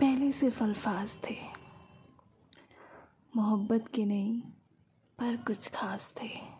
पहले सिर्फ अल्फाज थे, मोहब्बत के नहीं पर कुछ खास थे।